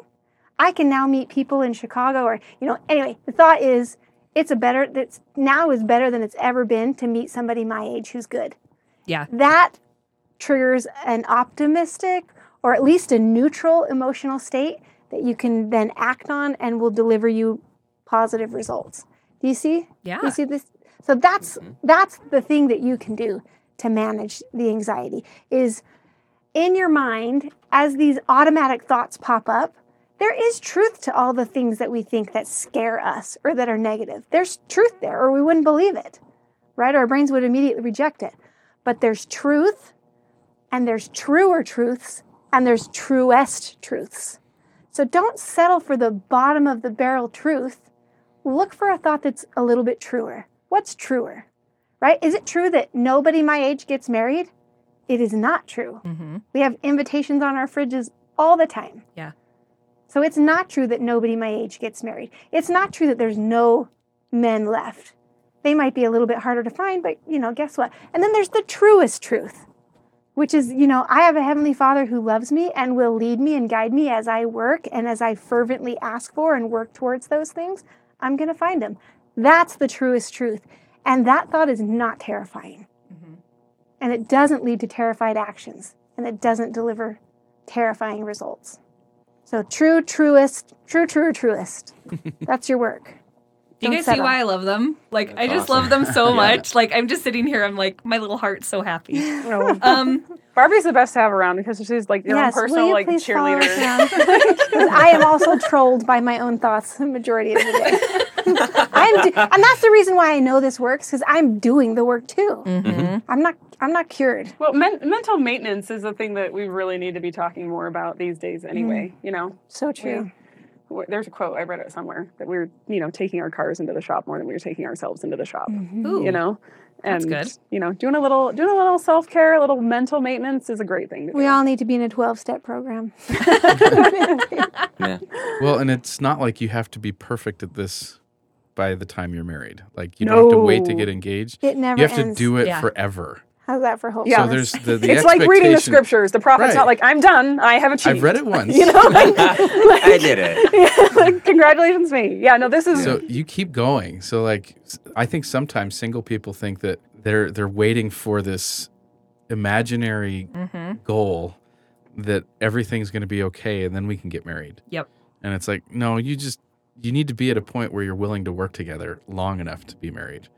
I can now meet people in Chicago or, you know, anyway, the thought is it's a better, that's now is better than it's ever been to meet somebody my age who's good. Yeah. That triggers an optimistic or at least a neutral emotional state that you can then act on and will deliver you positive results. Do you see? Yeah. Do you see this? So that's, mm-hmm. that's the thing that you can do to manage the anxiety is in your mind, as these automatic thoughts pop up, there is truth to all the things that we think that scare us or that are negative. There's truth there, or we wouldn't believe it, right? Our brains would immediately reject it. But there's truth, and there's truer truths, and there's truest truths. So don't settle for the bottom of the barrel truth. Look for a thought that's a little bit truer. What's truer? Right? Is it true that nobody my age gets married? It is not true. Mm-hmm. We have invitations on our fridges all the time. Yeah. So it's not true that nobody my age gets married. It's not true that there's no men left. They might be a little bit harder to find, but, you know, guess what? And then there's the truest truth, which is, you know, I have a Heavenly Father who loves me and will lead me and guide me as I work and as I fervently ask for and work towards those things. I'm going to find him. That's the truest truth. And that thought is not terrifying. Mm-hmm. And it doesn't lead to terrified actions. And it doesn't deliver terrifying results. So true, truest, true, true, truest. That's your work. Do you guys see why I love them? Like, That's I just awesome. love them so yeah. much. Like, I'm just sitting here. I'm like, my little heart's so happy. Oh. Um, Barbie's the best to have around because she's like your yes, own personal you like cheerleader. I am also trolled by my own thoughts the majority of the day. I'm do- and that's the reason why I know this works, because I'm doing the work too. Mm-hmm. I'm not I'm not cured. Well, men- mental maintenance is the thing that we really need to be talking more about these days anyway, mm. you know? So true. We, there's a quote, I read it somewhere, that we were, you know, taking our cars into the shop more than we were taking ourselves into the shop, mm-hmm. you know? And, that's good. You know, doing a little doing a little self-care, a little mental maintenance is a great thing to do. We all need to be in a twelve-step program. yeah. Well, and it's not like you have to be perfect at this by the time you're married. Like, you no. don't have to wait to get engaged. It never You have ends. to do it yeah. forever. How's that for hopefulness? Yeah. So there's the, the It's like reading the scriptures. The prophet's right. not like, I'm done. I have achieved. I've read it once. you know, like, like, I did it. Yeah, like, congratulations me. Yeah, no, this is... So you keep going. So, like, I think sometimes single people think that they're they're waiting for this imaginary mm-hmm. goal that everything's going to be okay and then we can get married. Yep. And it's like, no, you just... You need to be at a point where you're willing to work together long enough to be married.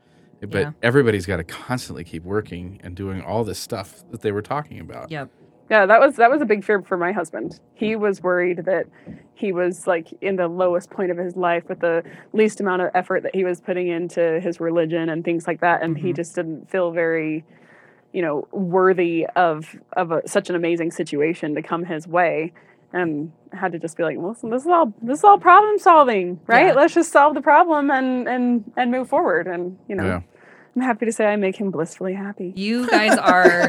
But yeah. everybody's got to constantly keep working and doing all this stuff that they were talking about. Yep. Yeah, that was that was a big fear for my husband. He was worried that he was like in the lowest point of his life with the least amount of effort that he was putting into his religion and things like that. And mm-hmm. he just didn't feel very, you know, worthy of, of a, such an amazing situation to come his way. And had to just be like, well, listen, this is all, this is all problem solving, right? Yeah. Let's just solve the problem and, and, and move forward. And, you know, yeah. I'm happy to say I make him blissfully happy. You guys are,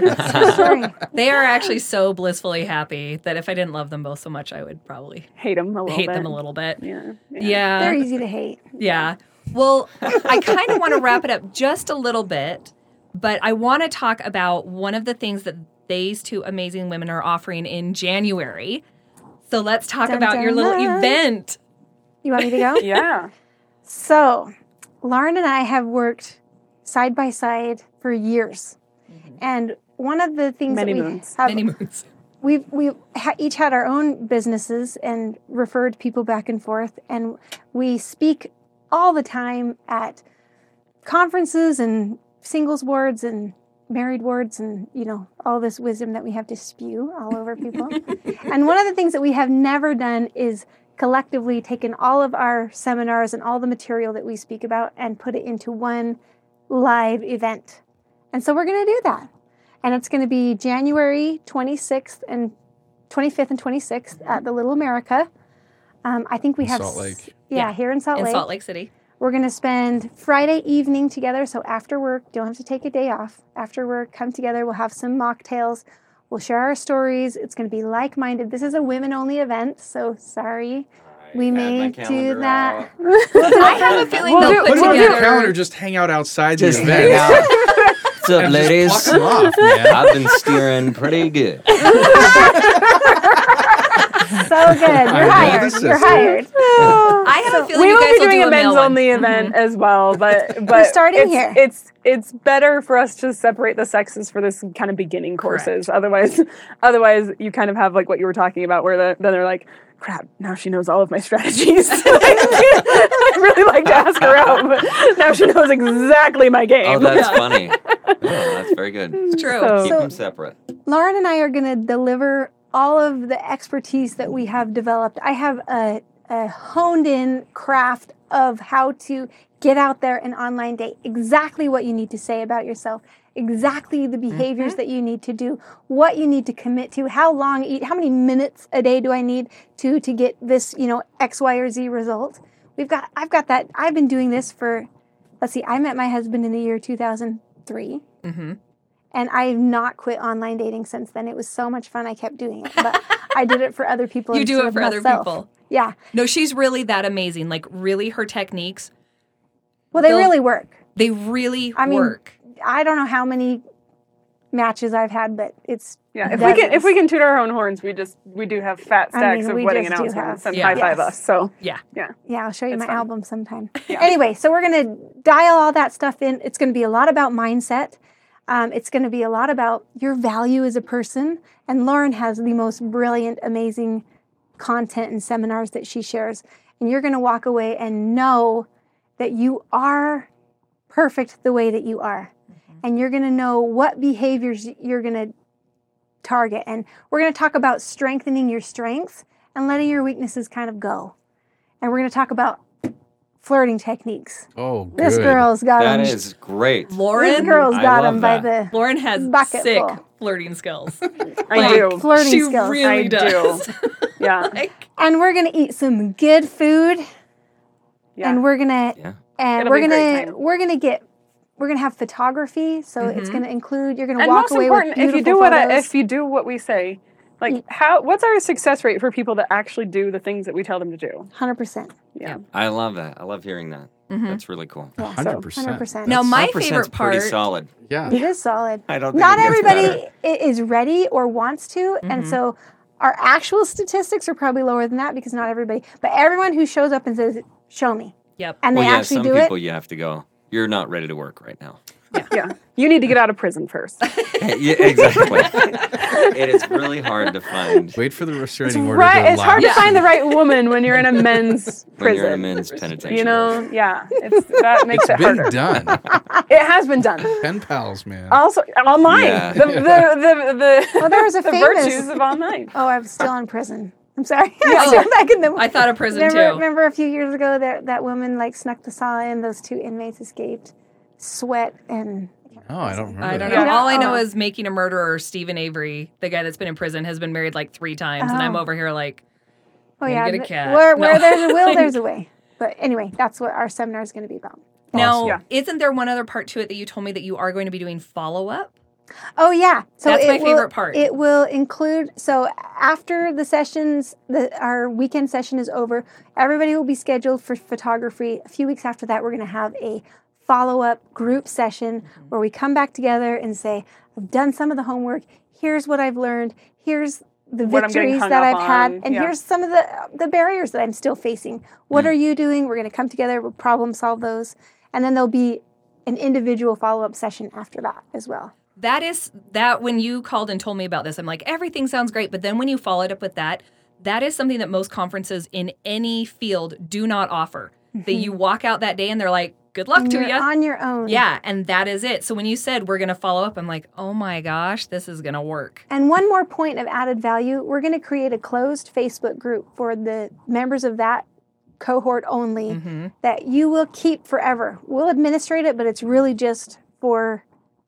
they are actually so blissfully happy that if I didn't love them both so much, I would probably hate them a little hate bit. them a little bit. Yeah. Yeah. yeah. They're easy to hate. Yeah. Well, I kind of want to wrap it up just a little bit, but I want to talk about one of the things that these two amazing women are offering in January. So let's talk dun, about dun, your little dun. event. You want me to go? Yeah. So Lauren and I have worked side by side for years. Mm-hmm. And one of the things Many that we moons. have... Many moons. We've, we've ha- each had our own businesses and referred people back and forth. And we speak all the time at conferences and singles wards and married wards and, you know, all this wisdom that we have to spew all over people. And one of the things that we have never done is collectively taken all of our seminars and all the material that we speak about and put it into one live event. And so we're going to do that. And it's going to be January twenty-sixth and twenty-fifth and twenty-sixth at the Little America. Um, I think we in have... Salt Lake. Yeah, yeah, here in Salt in Lake. In Salt Lake City. We're going to spend Friday evening together, so after work, don't have to take a day off. After work, come together, we'll have some mocktails, we'll share our stories. It's going to be like-minded. This is a women-only event, so sorry. We may do that. I have a feeling we'll they'll do, put together. Your calendar, just hang out outside the event. What's up, ladies? Off, man. I've been steering pretty good. So good. You're hired. You're hired. Oh. I have so a feeling you guys will do a male one. We will be doing a men's only event mm-hmm. as well, but, but we're starting it's, here. It's it's better for us to separate the sexes for this kind of beginning courses. Correct. Otherwise, otherwise you kind of have like what you were talking about, where the, then they're like, crap, now she knows all of my strategies. I really like to ask her out, but now she knows exactly my game. Oh, that's funny. Oh, that's very good. It's true. So, Keep so them separate. Lauren and I are going to deliver all of the expertise that we have developed. I have a, a honed-in craft of how to get out there and online date, exactly what you need to say about yourself, exactly the behaviors mm-hmm. that you need to do, what you need to commit to, how long, how many minutes a day do I need to to get this, you know, X, Y, or Z result. We've got, I've got that. I've been doing this for, let's see, I met my husband in the year two thousand three. Mm-hmm. And I have not quit online dating since then. It was so much fun. I kept doing it. But I did it for other people. You do it for other people. Yeah. No, she's really that amazing. Like, really, her techniques. Well, they really work. They really I mean, work. I don't know how many matches I've had, but it's yeah. If dozens. we can, if we can toot our own horns, we just we do have fat stacks I mean, of wedding announcements and yeah. high yes. five us. So yeah, yeah, yeah. I'll show you it's my fun. album sometime. Yeah. Anyway, so we're gonna dial all that stuff in. It's gonna be a lot about mindset. Um, it's going to be a lot about your value as a person. And Lauren has the most brilliant, amazing content and seminars that she shares. And you're going to walk away and know that you are perfect the way that you are. Mm-hmm. And you're going to know what behaviors you're going to target. And we're going to talk about strengthening your strengths and letting your weaknesses kind of go. And we're going to talk about flirting techniques. Oh, good. This girl's got them. That is great. Lauren, this girl's got them by the Lauren has sick full. flirting skills. I like, do. Flirting she skills. She really I does. Do. Yeah. Like, and we're gonna eat some good food. Yeah. And we're gonna yeah. and It'll we're gonna we're gonna get we're gonna have photography. So mm-hmm. it's gonna include you're gonna and walk away with beautiful photos. And most important, if you do what I, if you do what we say, like, how? What's our success rate for people that actually do the things that we tell them to do? one hundred percent. Yeah. I love that. I love hearing that. Mm-hmm. That's really cool. Yeah, one hundred percent. So, one hundred percent. Now, my favorite part... pretty solid. Yeah. It is solid. I don't think Not everybody better. is ready or wants to, mm-hmm. and so our actual statistics are probably lower than that because not everybody... But everyone who shows up and says, show me. Yep. And well, they yeah, actually do it. Some people you have to go, you're not ready to work right now. Yeah. yeah. You need to get out of prison first. yeah, exactly. It is really hard to find. Wait for the restraining it's order. Right, to it's hard yeah. to find the right woman when you're in a men's prison. When you're in a men's penitentiary. You know, yeah. It's, that makes it's it harder. It's been done. It has been done. Pen pals, man. Also, online. Yeah. The, the, the, the, the, well, there was a the famous, virtues of online. Oh, I'm still in prison. I'm sorry. Yeah. Back in the, I thought of prison remember, too. Remember a few years ago that that woman like snuck the saw in. Those two inmates escaped. Sweat and. Oh, I don't remember. I don't know. That. All I know is Making a Murderer, Stephen Avery, the guy that's been in prison, has been married like three times, oh. and I'm over here like, oh yeah, get a cat. Where, no. where there's a will, there's a way. But anyway, that's what our seminar is going to be about. Now, awesome. yeah. Isn't there one other part to it that you told me that you are going to be doing follow up? Oh yeah, so that's my will, favorite part. It will include so after the sessions, the, our weekend session is over. Everybody will be scheduled for photography. A few weeks after that, we're going to have a follow-up group session where we come back together and say, I've done some of the homework, here's what I've learned, here's the what victories that I've had, on. and yeah. here's some of the the barriers that I'm still facing. What mm. are you doing? We're going to come together, we'll problem solve those, and then there'll be an individual follow-up session after that as well. That is, that when you called and told me about this, I'm like, everything sounds great, but then when you followed up with that, that is something that most conferences in any field do not offer. Mm-hmm. That you walk out that day and they're like, good luck to you. On your own. Yeah, and that is it. So when you said we're going to follow up, I'm like, oh my gosh, this is going to work. And one more point of added value, we're going to create a closed Facebook group for the members of that cohort only mm-hmm. that you will keep forever. We'll administrate it, but it's really just for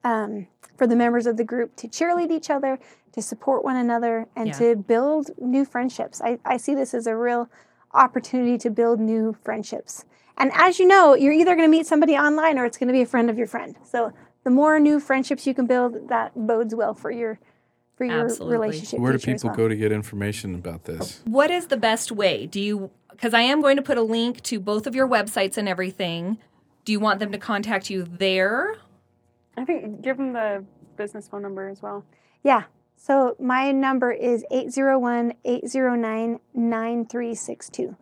um, for the members of the group to cheerlead each other, to support one another, and yeah. to build new friendships. I, I see this as a real opportunity to build new friendships. And as you know, you're either going to meet somebody online or it's going to be a friend of your friend. So the more new friendships you can build, that bodes well for your for your Absolutely. relationship. Where do people well. go to get information about this? What is the best way? Do you because I am going to put a link to both of your websites and everything. Do you want them to contact you there? I think give them the business phone number as well. Yeah. So my number is eight zero one, eight zero nine, nine three six two.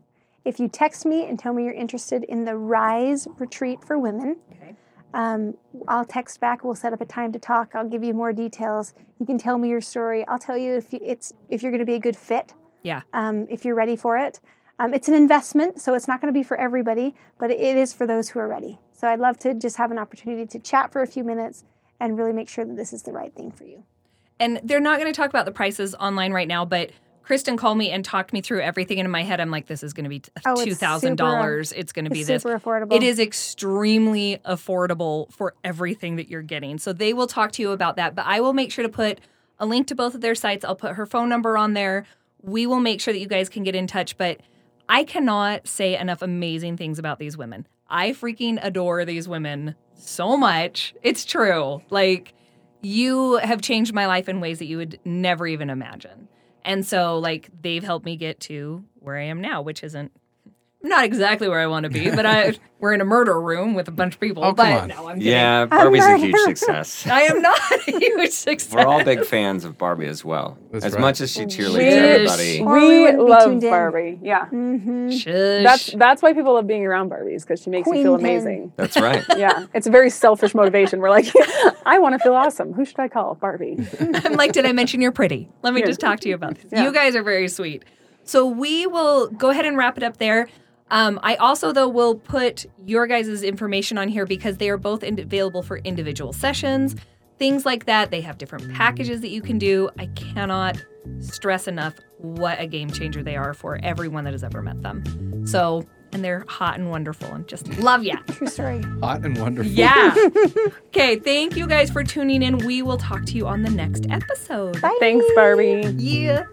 If you text me and tell me you're interested in the Rise Retreat for Women, okay. um, I'll text back. We'll set up a time to talk. I'll give you more details. You can tell me your story. I'll tell you if you, it's if you're going to be a good fit. Yeah. Um, if you're ready for it, um, it's an investment, so it's not going to be for everybody, but it is for those who are ready. So I'd love to just have an opportunity to chat for a few minutes and really make sure that this is the right thing for you. And they're not going to talk about the prices online right now, but. Kristen called me and talked me through everything, and in my head, I'm like, this is going to be two thousand dollars. It's, it's going to be this. It's super affordable. It is extremely affordable for everything that you're getting. So they will talk to you about that. But I will make sure to put a link to both of their sites. I'll put her phone number on there. We will make sure that you guys can get in touch. But I cannot say enough amazing things about these women. I freaking adore these women so much. It's true. Like, you have changed my life in ways that you would never even imagine. And so, like, they've helped me get to where I am now, which isn't not exactly where I want to be, but I we're in a murder room with a bunch of people. Oh, but come on. No, I'm kidding. Yeah, Barbie's a huge success. I am not a huge success. We're all big fans of Barbie as well. That's as right. much as she cheerleads everybody. We, we love Barbie. In. Yeah. Mm-hmm. That's that's why people love being around Barbies, because she makes you feel amazing. That's right. Yeah. It's a very selfish motivation. We're like, I want to feel awesome. Who should I call? Barbie. I'm like, did I mention you're pretty? Let me Here. just talk to you about this. Yeah. You guys are very sweet. So we will go ahead and wrap it up there. Um, I also, though, will put your guys' information on here because they are both in- available for individual sessions, things like that. They have different packages that you can do. I cannot stress enough what a game changer they are for everyone that has ever met them. So, and they're hot and wonderful and just love ya. True story. Hot and wonderful. Yeah. Okay, thank you guys for tuning in. We will talk to you on the next episode. Bye. Thanks, Barbie. Yeah.